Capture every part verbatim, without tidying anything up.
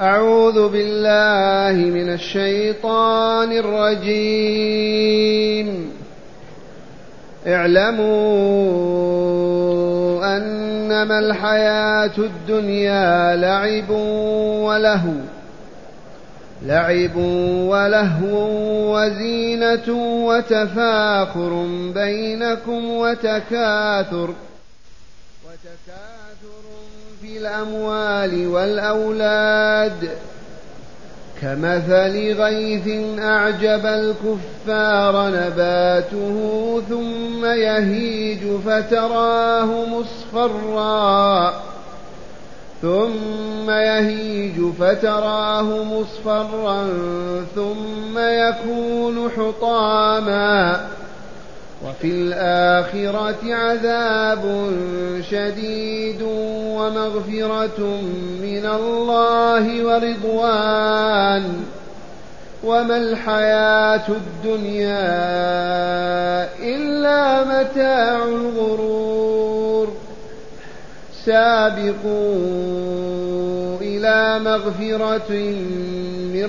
أعوذ بالله من الشيطان الرجيم. اعلموا أنما الحياة الدنيا لعب ولهو لعب ولهو وزينة وتفاخر بينكم وتكاثر وتكاثر في الأموال والأولاد كمثل غيث أعجب الكفار نباته ثم يهيج فتراه مصفرا ثم يهيج فتراه مصفرا ثم يكون حطاما وفي الآخرة عذاب شديد ومغفرة من الله ورضوان وما الحياة الدنيا إلا متاع الغرور. سابقوا إلى مغفرة من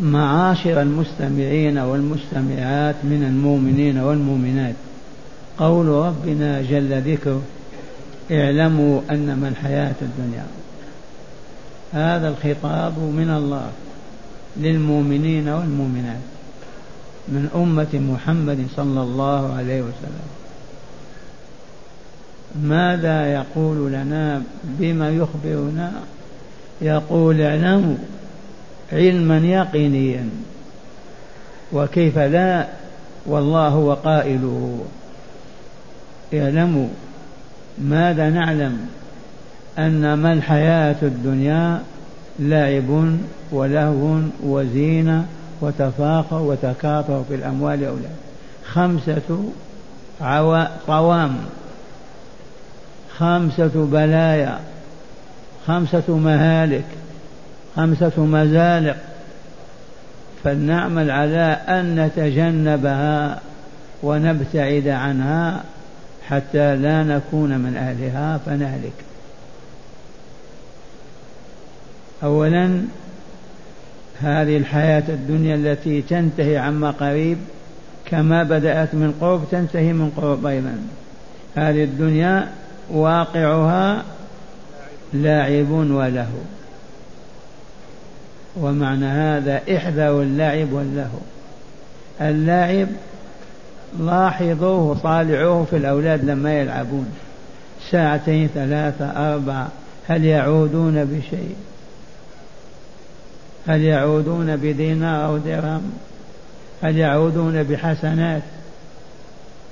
معاشر المستمعين والمستمعات من المؤمنين والمؤمنات، قول ربنا جل ذكره اعلموا أنما الحياة الدنيا، هذا الخطاب من الله للمؤمنين والمؤمنات من أمة محمد صلى الله عليه وسلم. ماذا يقول لنا بما يخبرنا؟ يقول اعلموا علما يقينيا، وكيف لا والله هو قائله. اعلموا، ماذا نعلم؟ أنما الحياة الدنيا لعب ولهو وزينة وتفاخر وتكاثر في الأموال والأولاد، خمسة طوام، خمسة بلايا، خمسة مهالك، خمسة مزالق، فلنعمل على أن نتجنبها ونبتعد عنها حتى لا نكون من أهلها فنهلك. أولا، هذه الحياة الدنيا التي تنتهي عما قريب كما بدأت من قرب تنتهي من قرب أيضا. هذه الدنيا واقعها لاعب ولهو، ومعنى هذا احذروا اللعب واللهو. اللاعب لاحظوه طالعوه في الأولاد لما يلعبون ساعتين ثلاثة أربعة، هل يعودون بشيء؟ هل يعودون بدينار أو درهم؟ هل يعودون بحسنات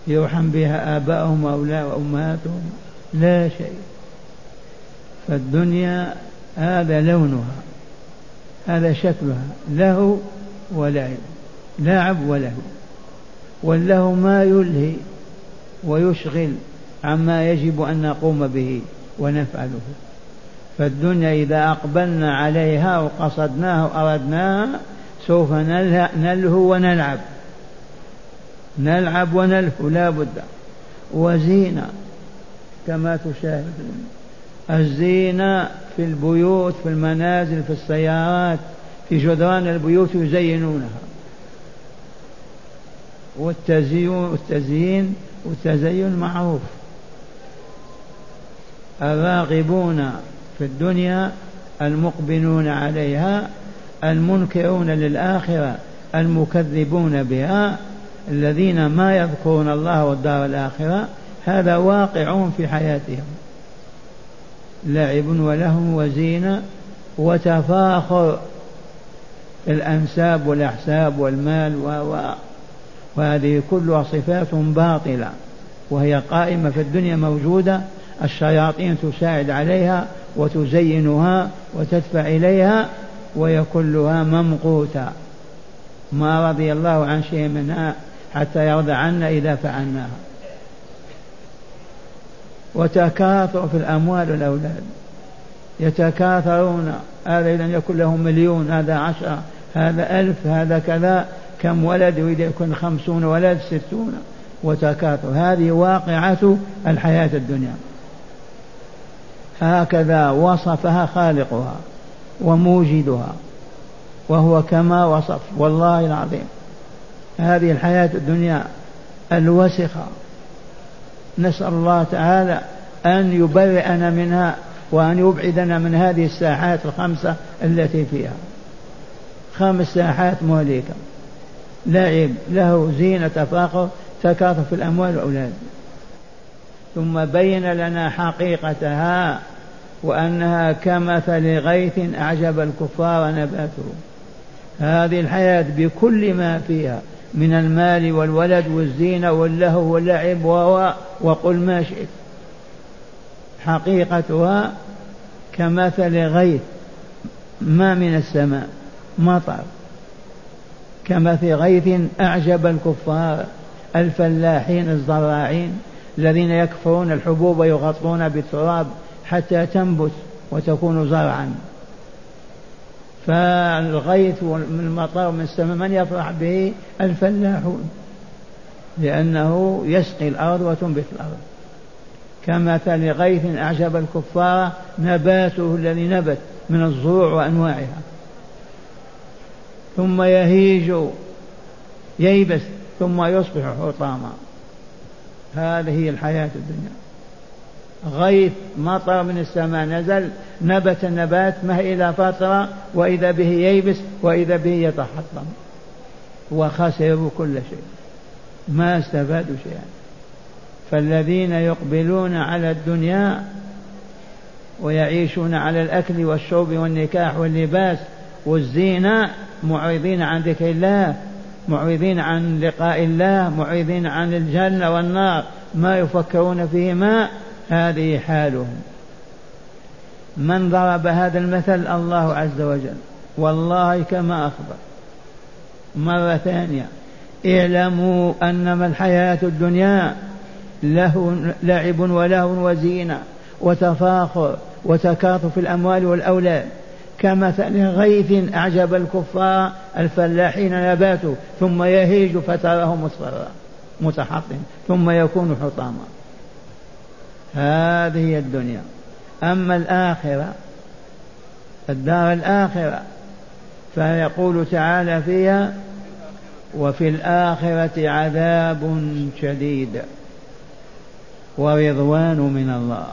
يرحم بها آباؤهم أو لا وأمهاتهم؟ لا شيء. فالدنيا هذا لونها، هذا شكلها، لهو ولعب، لعب ولهو. واللهو ما يلهي ويشغل عما يجب أن نقوم به ونفعله. فالدنيا إذا أقبلنا عليها وقصدناها وأردناها سوف نلهو ونلعب، نلعب ونلهو لا بد. وزينة كما تشاهدون، الزينة في البيوت، في المنازل، في السيارات، في جدران البيوت يزينونها، والتزيين والتزين معروف. الراغبون في الدنيا، المقبلون عليها، المنكرون للآخرة، المكذبون بها، الذين ما يذكرون الله والدار الآخرة، هذا واقع في حياتهم، لعب ولهو وزينة وتفاخر، الأنساب والأحساب والمال و وهذه كلها صفات باطلة وهي قائمة في الدنيا موجودة، الشياطين تساعد عليها وتزينها وتدفع إليها ويكلها ممقوتا. ما رضي الله عن شيء منها حتى يرضى عنا إذا فعلناها. وتكاثر في الأموال والأولاد، يتكاثرون، هذا إذا يكون لهم مليون، هذا عشرة، هذا ألف، هذا كذا، كم ولد وإذا يكون خمسون ولد ستون، وتكاثر. هذه واقعة الحياة الدنيا، هكذا وصفها خالقها وموجدها وهو كما وصف. والله العظيم هذه الحياة الدنيا الوسخة، نسأل الله تعالى أن يبرئنا منها وأن يبعدنا من هذه الساحات الخمسة التي فيها، خمس ساحات مهلكة، لعب له زينة فاخر، تكاثر في الأموال والأولاد. ثم بين لنا حقيقتها وأنها كمثل غيث أعجب الكفار نباته. هذه الحياة بكل ما فيها من المال والولد والزينة واللهو واللعب وقل ما شئت، حقيقتها كمثل غيث ما من السماء مطر، كمثل غيث أعجب الكفار الفلاحين الزراعين الذين يكفرون الحبوب ويغطون بالتراب حتى تنبت وتكون زرعا. فالغيث والمطر من السماء من يفرح به؟ الفلاحون، لأنه يسقي الأرض وتنبت الأرض. كمثل غيث أعجب الكفار نباته الذي نبت من الزروع وأنواعها، ثم يهيج ييبس ثم يصبح حطاما. هذه هي الحياة الدنيا، غيث مطر من السماء نزل، نبت النبات مه إلى فترة وإذا به ييبس وإذا به يتحطم، وخسروا كل شيء، ما استفادوا شيئا. فالذين يقبلون على الدنيا ويعيشون على الأكل والشرب والنكاح واللباس والزينة معرضين عن ذكر الله، معرضين عن لقاء الله، معرضين عن الجنة والنار، ما يفكرون فيهما، هذه حالهم. من ضرب هذا المثل؟ الله عز وجل. والله كما أخبر مرة ثانية، اعلموا أنما الحياة الدنيا لهو لعب ولهو وزينة وتفاخر وتكاثر في الأموال والأولاد، كمثل غيث أعجب الكفار الفلاحين نباته، ثم يهيج فتراه مصفرا متحطم ثم يكون حطاما. هذه الدنيا. أما الآخرة، الدار الآخرة، فيقول تعالى فيها وفي الآخرة عذاب شديد ورضوان من الله.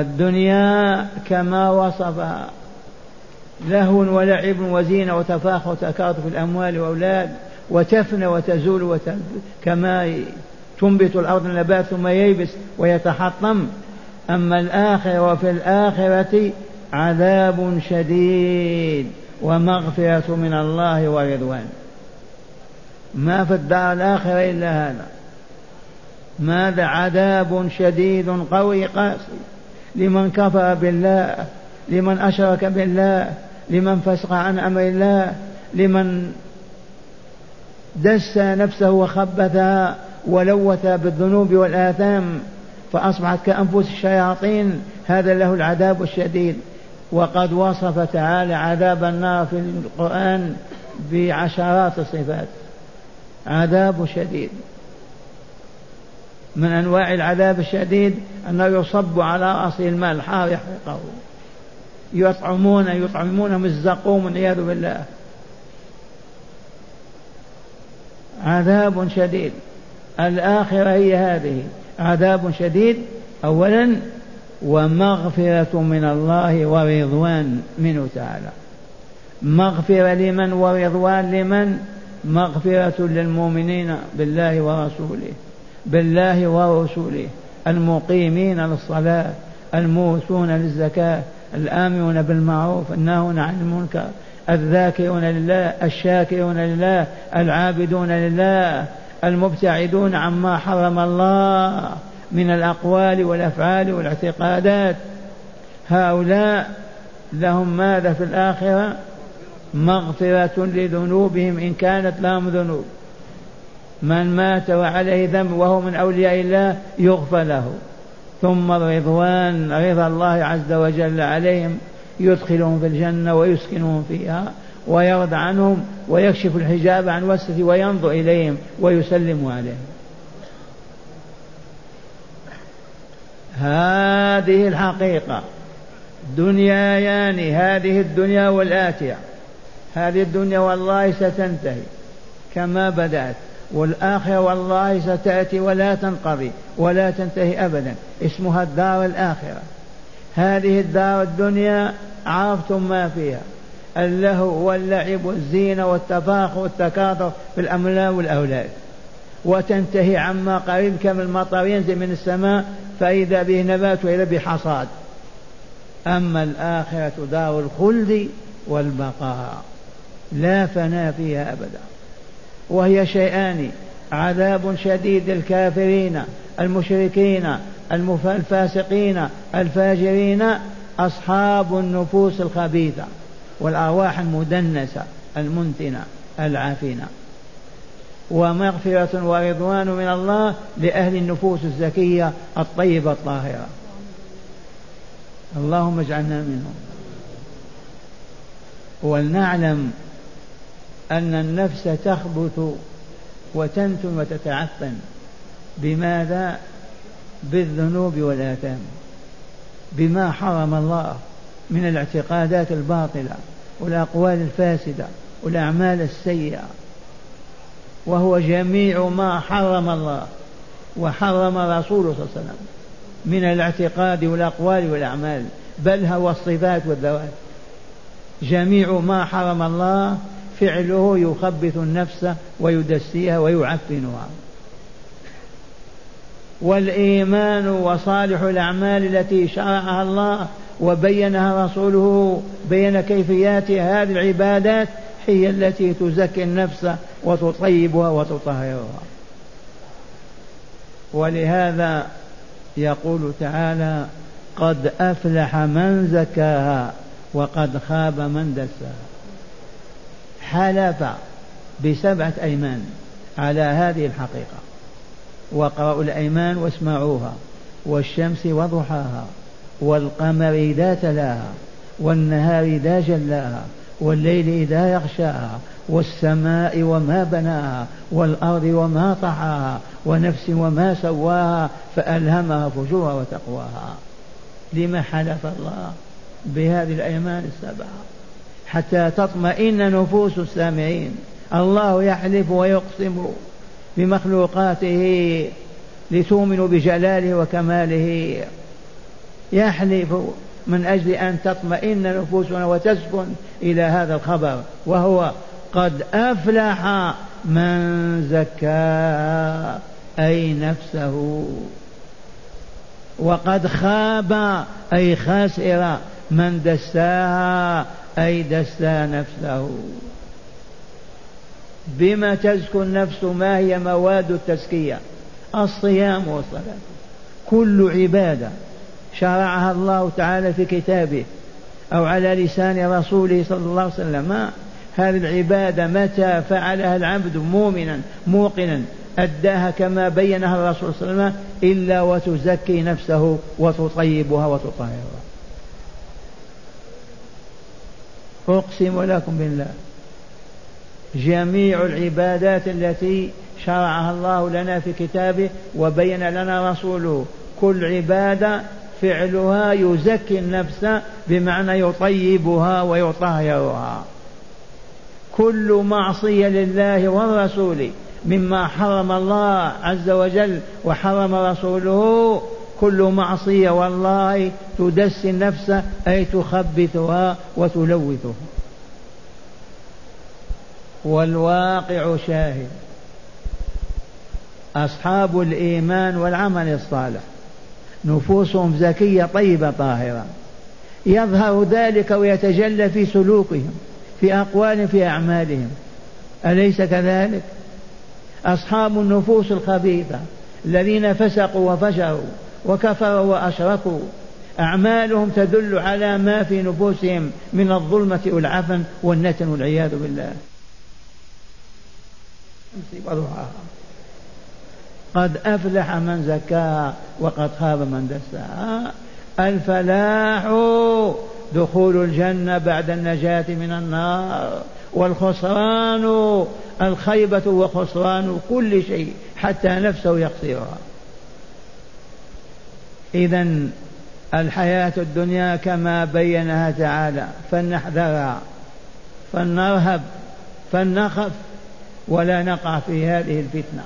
الدنيا كما وصفها لهو ولعب وزينة وتفاخر وتكاثر في الأموال والأولاد، وتفنى وتزول وتنبت كما تنبت الأرض النبات ثم ييبس ويتحطم. أما الآخرة وفي الآخرة عذاب شديد ومغفرة من الله ورضوان. ما في الدار الآخرة إلا هذا. ماذا؟ عذاب شديد قوي قاسي لمن كفر بالله، لمن أشرك بالله، لمن فسق عن أمر الله، لمن دس نفسه وخبثها ولوثها بالذنوب والآثام فأصبحت كأنفس الشياطين. هذا له العذاب الشديد. وقد وصف تعالى عذاب النار في القرآن بعشرات الصفات. عذاب شديد، من أنواع العذاب الشديد أنه يصب على رأس الماء الحار يحرقه، يطعمون يطعمونهم الزقوم والعياذ بالله. عذاب شديد. الآخرة هي هذه، عذاب شديد أولا، ومغفرة من الله ورضوان منه تعالى. مغفرة لمن ورضوان لمن؟ مغفرة للمؤمنين بالله ورسوله، بالله ورسوله، المقيمين للصلاة، الموصون للزكاة، الآمرون بالمعروف، الناهون عن المنكر، الذاكرون لله، الشاكرون لله، العابدون لله، المبتعدون عما حرم الله من الأقوال والأفعال والاعتقادات، هؤلاء لهم ماذا في الآخرة؟ مغفرة لذنوبهم إن كانت لهم ذنوب. من مات وعليه ذنب وهو من أولياء الله يغفر له. ثم الرضوان، رضا الله عز وجل عليهم، يدخلهم في الجنة ويسكنهم فيها ويرضى عنهم ويكشف الحجاب عن وسطه وينظر إليهم ويسلم عليهم. هذه الحقيقة دنيا، يعني هذه الدنيا والآتية. هذه الدنيا والله ستنتهي كما بدأت، والآخرة والله ستأتي ولا تنقضي ولا تنتهي أبدا، اسمها الدار الآخرة. هذه الدار الدنيا عرفتم ما فيها، اللهو واللعب والزينة والتفاخر والتكاثر في الأموال والأولاد، وتنتهي عما قريب كما المطر ينزل من السماء فإذا به نبات وإذا به حصاد. أما الآخرة دار الخلد والبقاء لا فناء فيها أبدا، وهي شيئان: عذاب شديد الكافرين المشركين الفاسقين الفاجرين أصحاب النفوس الخبيثة والأرواح المدنسة المنتنة العافنة، ومغفرة ورضوان من الله لأهل النفوس الزكية الطيبة الطاهرة، اللهم اجعلنا منهم. ولنعلم أن النفس تخبث وتنتن وتتعفن بماذا؟ بالذنوب والآثام، بما حرم الله من الاعتقادات الباطلة والأقوال الفاسدة والأعمال السيئة، وهو جميع ما حرم الله وحرم رسوله صلى الله عليه وسلم من الاعتقاد والأقوال والأعمال، بل هو الصفات والذوات. جميع ما حرم الله فعله يخبث النفس ويدسيها ويعفنها. والإيمان وصالح الأعمال التي شرعها الله وبينها رسوله، بين كيفيات هذه العبادات، هي التي تزكي النفس وتطيبها وتطهرها. ولهذا يقول تعالى: قد أفلح من زكاها وقد خاب من دساها. حلف بسبعة أيمان على هذه الحقيقة، وقرأوا الأيمان واسمعوها: والشمس وضحاها، والقمر إذا تلاها، والنهار إذا جلاها، والليل إذا يغشاها، والسماء وما بناها، والأرض وما طحاها، ونفس وما سواها، فألهمها فجورها وتقواها. لما حلف الله بهذه الأيمان السبعة؟ حتى تطمئن نفوس السامعين. الله يحلف ويقسم بمخلوقاته لتؤمنوا بجلاله وكماله، يحلف من أجل أن تطمئن نفوسنا وتسكن إلى هذا الخبر، وهو: قد أفلح من زكاها، أي نفسه، وقد خاب، أي خسر، من دساها، أي دسا نفسه. بما تزكو النفس؟ ما هي مواد التزكية؟ الصيام والصلاة، كل عبادة شرعها الله تعالى في كتابه أو على لسان رسوله صلى الله عليه وسلم. هذه العبادة متى فعلها العبد مؤمنا موقنا أداها كما بينها الرسول صلى الله عليه وسلم إلا وتزكي نفسه وتطيبها وتطهرها. أقسم لكم بالله، جميع العبادات التي شرعها الله لنا في كتابه وبين لنا رسوله، كل عبادة فعلها يزكي النفس، بمعنى يطيبها ويطهرها. كل معصية لله والرسول مما حرم الله عز وجل وحرم رسوله، كل معصية والله تدس النفس، أي تخبثها وتلوثها. والواقع شاهد، أصحاب الإيمان والعمل الصالح نفوسهم زكية طيبة طاهرة، يظهر ذلك ويتجلى في سلوكهم في أقوالهم في أعمالهم، أليس كذلك؟ أصحاب النفوس الخبيثة الذين فسقوا وفجروا وكفروا وأشركوا، أعمالهم تدل على ما في نفوسهم من الظلمة والعفن والنتن والعياذ بالله. قد أفلح من زكاها وقد خاب من دساها. الفلاح دخول الجنة بعد النجاة من النار، والخسران الخيبة وخسران كل شيء حتى نفسه يخسرها. إذن الحياة الدنيا كما بينها تعالى فلنحذرها فلنرهب فلنخف ولا نقع في هذه الفتنة،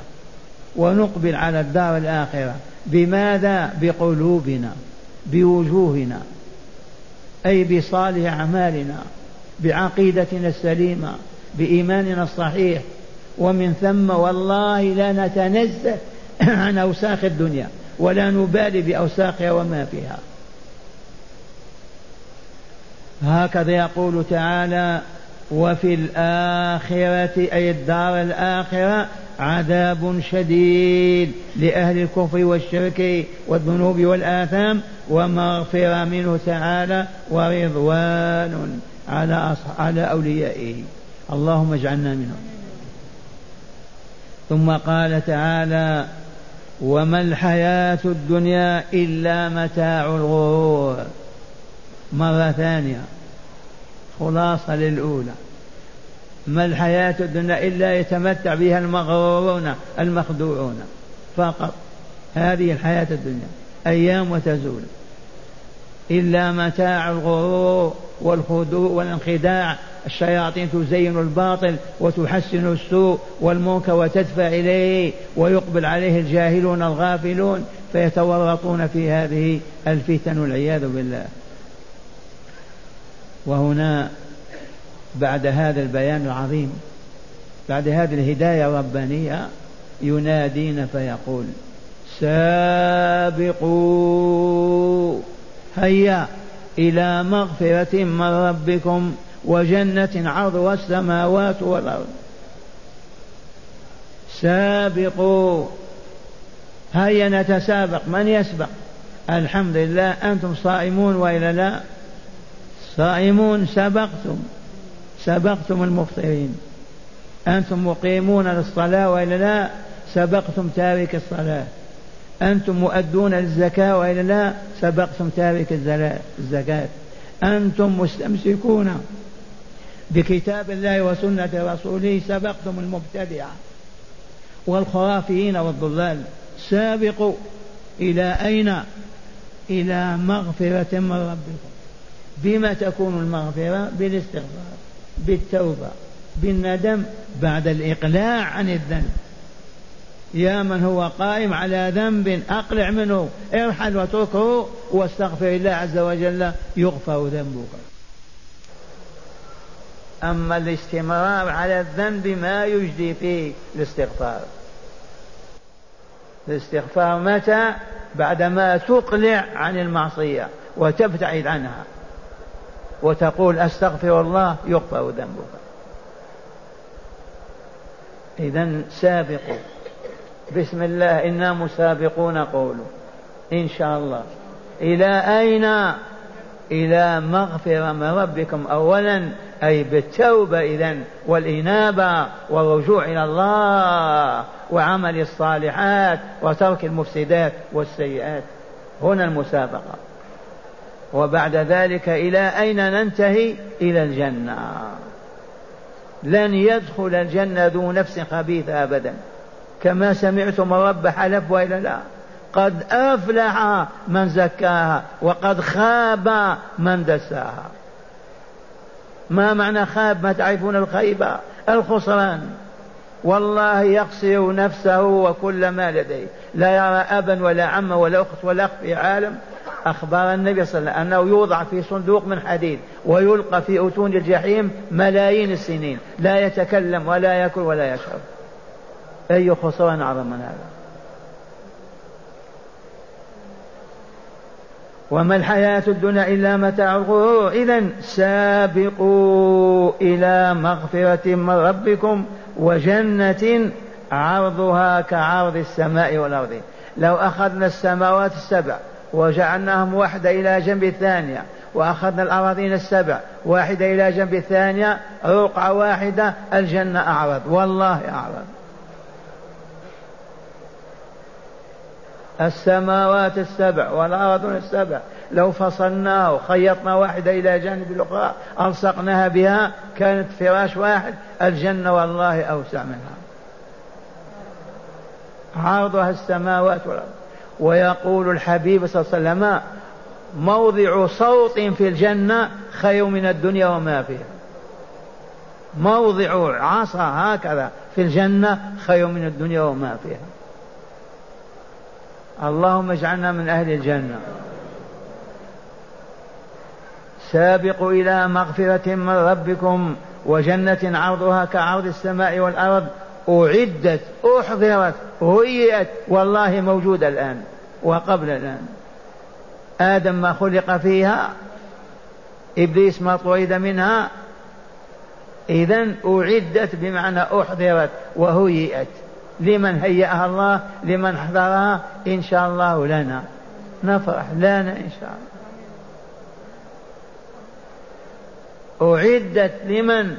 ونقبل على الدار الآخرة. بماذا؟ بقلوبنا، بوجوهنا، أي بصالح أعمالنا، بعقيدتنا السليمة، بإيماننا الصحيح. ومن ثم والله لا نتنزه عن أوساخ الدنيا ولا نبالي بأوساخها وما فيها. هكذا يقول تعالى: وفي الآخرة، أي الدار الآخرة، عذاب شديد لأهل الكفر والشرك والذنوب والآثام، ومغفرة منه تعالى ورضوان على على أوليائه. اللهم اجعلنا منهم. ثم قال تعالى: وما الحياة الدنيا إلا متاع الغرور. مرة ثانية خلاصة للأولى: ما الحياة الدنيا إلا يتمتع بها المغرورون المخدوعون فقط. هذه الحياة الدنيا أيام وتزول، إلا متاع الغرور والخدوع والانخداع. الشياطين تزين الباطل وتحسن السوء والمنكر وتدفع إليه، ويقبل عليه الجاهلون الغافلون فيتورطون في هذه الفتن والعياذ بالله. وهنا بعد هذا البيان العظيم، بعد هذه الهداية الربانية، ينادينا فيقول: سابقوا هيا إلى مغفرة من ربكم وجنة عرضها السماوات والأرض. سابقوا هيا نتسابق. من يسبق؟ الحمد لله أنتم صائمون، وإلا لا صائمون. سبقتم سبقتم المفطرين. أنتم مقيمون للصلاة، وإلا لا سبقتم تارك الصلاة. أنتم مؤدون للزكاة، وإلا لا سبقتم تارك الزكاة. أنتم مستمسكون بكتاب الله وسنة رسوله، سبقتم المبتدعة والخرافيين والضلال. سابقوا إلى أين؟ إلى مغفرة من ربكم. بما تكون المغفرة؟ بالاستغفار، بالتوبة، بالندم، بعد الإقلاع عن الذنب. يا من هو قائم على ذنب أقلع منه، ارحل واتركه واستغفر الله عز وجل، يغفر ذنبك. أما الاستمرار على الذنب ما يجدي فيه الاستغفار. الاستغفار متى؟ بعدما تقلع عن المعصية وتبتعد عنها وتقول أستغفر الله، يغفر ذنبك. إذن سابقوا بسم الله، إنا مسابقون. قولوا إن شاء الله. إلى أين؟ إلى مغفرة من ربكم أولا، أي بالتوبة إذن والإنابة والرجوع إلى الله وعمل الصالحات وترك المفسدات والسيئات. هنا المسابقة. وبعد ذلك إلى أين ننتهي؟ إلى الجنة. لن يدخل الجنة ذو نفس خبيثة أبدا، كما سمعتم رب حلف، وإلا لا قد أفلح من زكاها وقد خاب من دساها. ما معنى خاب؟ ما تعرفون الخيبة، الخسران. والله يخسر نفسه وكل ما لديه، لا يرى أبا ولا عم ولا أخت ولا أخ في عالم. أخبر النبي صلى الله عليه وسلم أنه يوضع في صندوق من حديد ويلقى في أتون الجحيم ملايين السنين، لا يتكلم ولا يأكل ولا يشرب. أي خسران أعظم من هذا؟ وما الحياة الدنيا إلا متاع الغرور. إذن سابقوا إلى مغفرة من ربكم وجنة عرضها كعرض السماء والأرض. لو أخذنا السماوات السبع وجعلناهم واحدة إلى جنب الثانية، وأخذنا الأراضين السبع واحدة إلى جنب الثانية، رقعة واحدة، الجنة أعرض، والله أعرض. السماوات السبع والأراضون السبع لو فصلناه خيطنا واحدة إلى جانب الأخرى ألصقناها بها كانت فراش واحد، الجنة والله أوسع منها، عرضها السماوات والأرض. ويقول الحبيب صلى الله عليه وسلم موضع صوت في الجنة خير من الدنيا وما فيها، موضع عصا هكذا في الجنة خير من الدنيا وما فيها. اللهم اجعلنا من أهل الجنة. سابقوا إلى مغفرة من ربكم وجنة عرضها كعرض السماء والأرض أعدت أحضرت هيئت، والله موجودة الآن وقبل الآن. آدم ما خلق فيها، إبليس ما طرد منها، إذن أعدت بمعنى أحضرت وهيئت. لمن هيئها الله، لمن حضرها، إن شاء الله لنا نفرح لنا إن شاء الله. أعدت لمن؟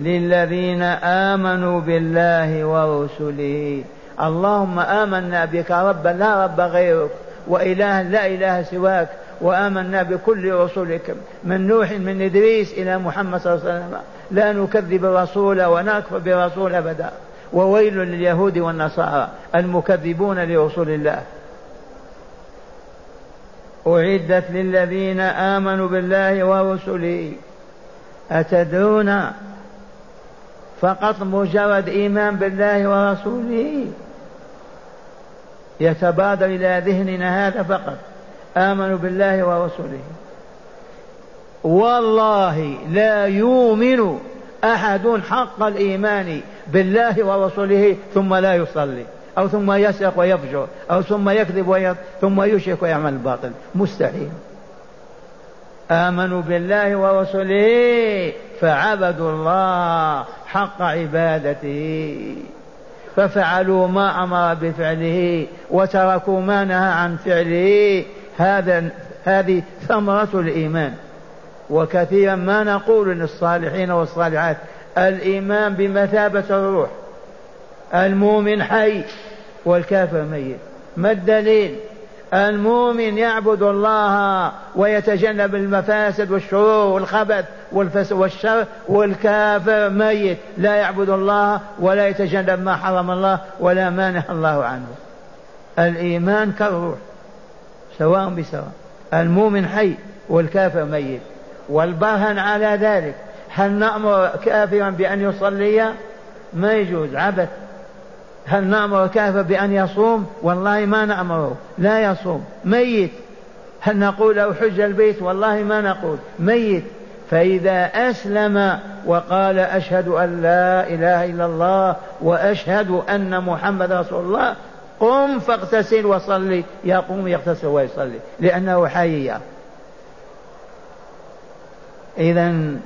للذين آمنوا بالله ورسله. اللهم آمنا بك ربا لا رب غيرك، وإله لا إله سواك، وآمنا بكل رسولك من نوح من إدريس إلى محمد صلى الله عليه وسلم، لا نكذب الرسول ونكفر برسول أبدا. وويل لليهود والنصارى المكذبون لرسول الله. أعدت للذين آمنوا بالله ورسله. أتدرون فقط مجرد إيمان بالله ورسوله يتبادر إلى ذهننا هذا فقط، آمنوا بالله ورسوله. والله لا يؤمن أحد حق الإيمان بالله ورسوله ثم لا يصلي، أو ثم يسرق ويفجر، أو ثم يكذب ويط... ثم يشرك ويعمل باطل، مستحيل. آمنوا بالله ورسله فعبدوا الله حق عبادته، ففعلوا ما أمر بفعله وتركوا ما نهى عن فعله. هذا هذه ثمرة الإيمان. وكثيرا ما نقول للصالحين والصالحات الإيمان بمثابة الروح، المؤمن حي والكافر ميت. ما الدليل؟ المؤمن يعبد الله ويتجنب المفاسد والشرور والخبث والشر، والكافر ميت لا يعبد الله ولا يتجنب ما حرم الله ولا ما نهى الله عنه. الإيمان كالروح سواء بسواء، المؤمن حي والكافر ميت. والبرهن على ذلك، هل نأمر كافرا بأن يصلي؟ ما يجوز، عبث. هل نأمر كافر بأن يصوم؟ والله ما نأمره، لا يصوم، ميت. هل نقول له حج البيت؟ والله ما نقول، ميت. فإذا أسلم وقال أشهد أن لا إله إلا الله وأشهد أن محمد رسول الله، قم فاغتسل وصلي، يقوم يغتسل ويصلي لأنه حي. إذن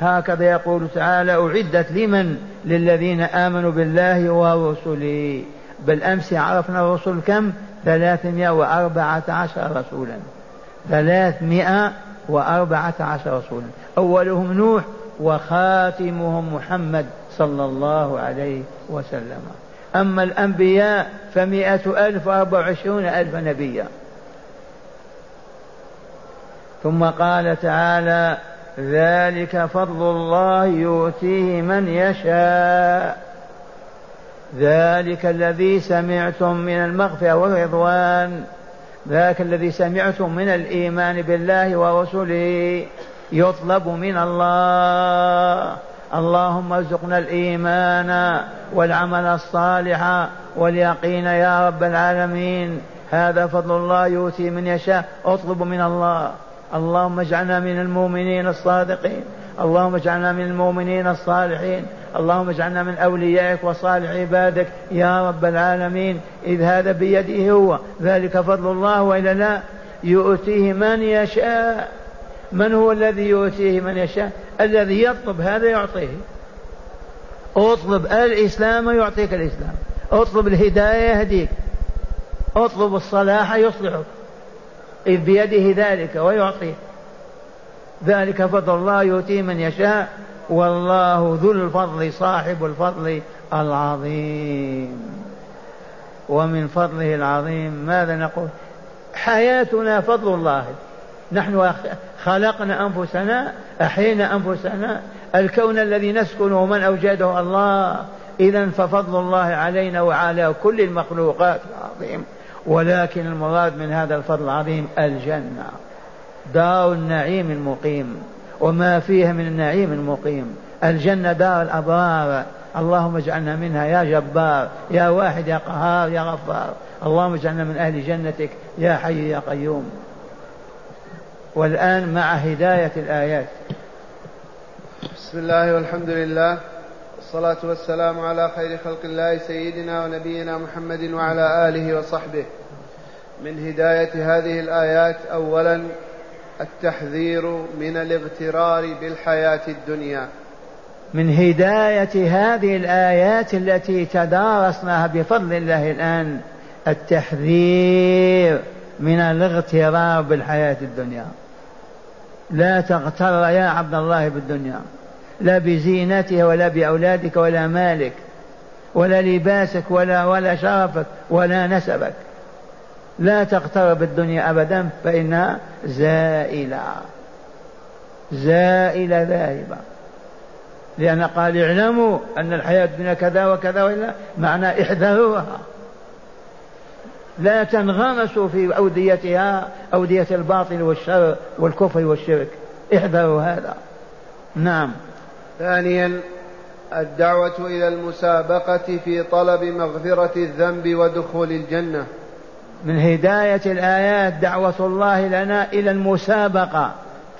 هكذا يقول تعالى أعدت لمن؟ للذين آمنوا بالله ورسله. بالأمس عرفنا الرسل كم؟ ثلاثمائة وأربعة عشر رسولا، ثلاثمائة وأربعة عشر رسولا، أولهم نوح وخاتمهم محمد صلى الله عليه وسلم. أما الأنبياء فمائة ألف وأربع وعشرون ألف نبيا. ثم قال تعالى ذلك فضل الله يؤتيه من يشاء. ذلك الذي سمعتم من المغفرة والرضوان، ذاك الذي سمعتم من الإيمان بالله ورسله يطلب من الله. اللهم ارزقنا الإيمان والعمل الصالح واليقين يا رب العالمين. هذا فضل الله يؤتيه من يشاء، اطلب من الله. اللهم اجعلنا من المؤمنين الصادقين، اللهم اجعلنا من المؤمنين الصالحين، اللهم اجعلنا من أوليائك وصالح عبادك يا رب العالمين. إذ هذا بيده هو، ذلك فضل الله وإلنا يؤتيه من يشاء. من هو الذي يؤتيه من يشاء؟ الذي يطلب هذا يعطيه. اطلب الإسلام يعطيك الإسلام، اطلب الهداية يهديك، اطلب الصلاح يصلحك، إذ بيده ذلك ويعطيه. ذلك فضل الله يؤتيه من يشاء والله ذو الفضل صاحب الفضل العظيم. ومن فضله العظيم ماذا نقول؟ حياتنا فضل الله، نحن خلقنا أنفسنا، أحيينا أنفسنا، الكون الذي نسكنه من أوجده الله، إذن ففضل الله علينا وعلى كل المخلوقات العظيم. ولكن المراد من هذا الفضل العظيم الجنة، دار النعيم المقيم وما فيها من النعيم المقيم. الجنة دار الأبرار، اللهم اجعلنا منها يا جبار يا واحد يا قهار يا غفار، اللهم اجعلنا من أهل جنتك يا حي يا قيوم. والآن مع هداية الآيات. بسم الله والحمد لله والصلاة والسلام على خير خلق الله سيدنا ونبينا محمد وعلى آله وصحبه. من هداية هذه الآيات أولا التحذير من الاغترار بالحياة الدنيا. من هداية هذه الآيات التي تدارسناها بفضل الله الآن التحذير من الاغترار بالحياة الدنيا. لا تغتر يا عبد الله بالدنيا، لا بزينتها ولا بأولادك ولا مالك ولا لباسك ولا ولا شرفك ولا نسبك. لا تغتر بالدنيا أبدا، فإنها زائلة زائلة ذاهبة، لأن قال اعلموا أن الحياة الدنيا كذا وكذا، وإلا معنى احذروها، لا تنغمسوا في أوديتها، أودية الباطل والشر والكفر والشرك، احذروا هذا. نعم. ثانيا الدعوة إلى المسابقة في طلب مغفرة الذنب ودخول الجنة. من هداية الآيات دعوة الله لنا إلى المسابقة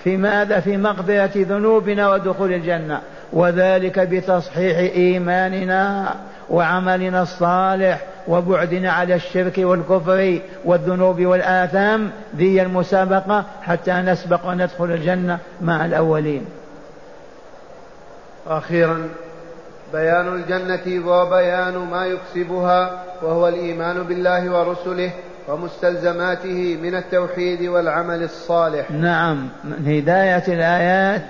في ماذا؟ في مغفرة ذنوبنا ودخول الجنة، وذلك بتصحيح إيماننا وعملنا الصالح وبعدنا على الشرك والكفر والذنوب والآثام، ذي المسابقة حتى نسبق وندخل الجنة مع الأولين. أخيرا بيان الجنة وبيان ما يكسبها، وهو الإيمان بالله ورسله ومستلزماته من التوحيد والعمل الصالح. نعم. من هداية الآيات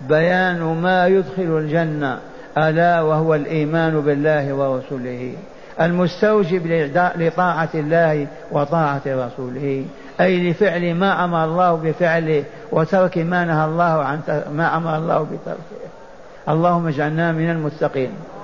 بيان ما يدخل الجنة، ألا وهو الإيمان بالله ورسله المستوجب لطاعة الله وطاعة رسوله، أي لفعل ما أمر الله بفعله وترك ما نهى الله عن ما أمر الله بتركه. اللهم اجعلنا من المتقين.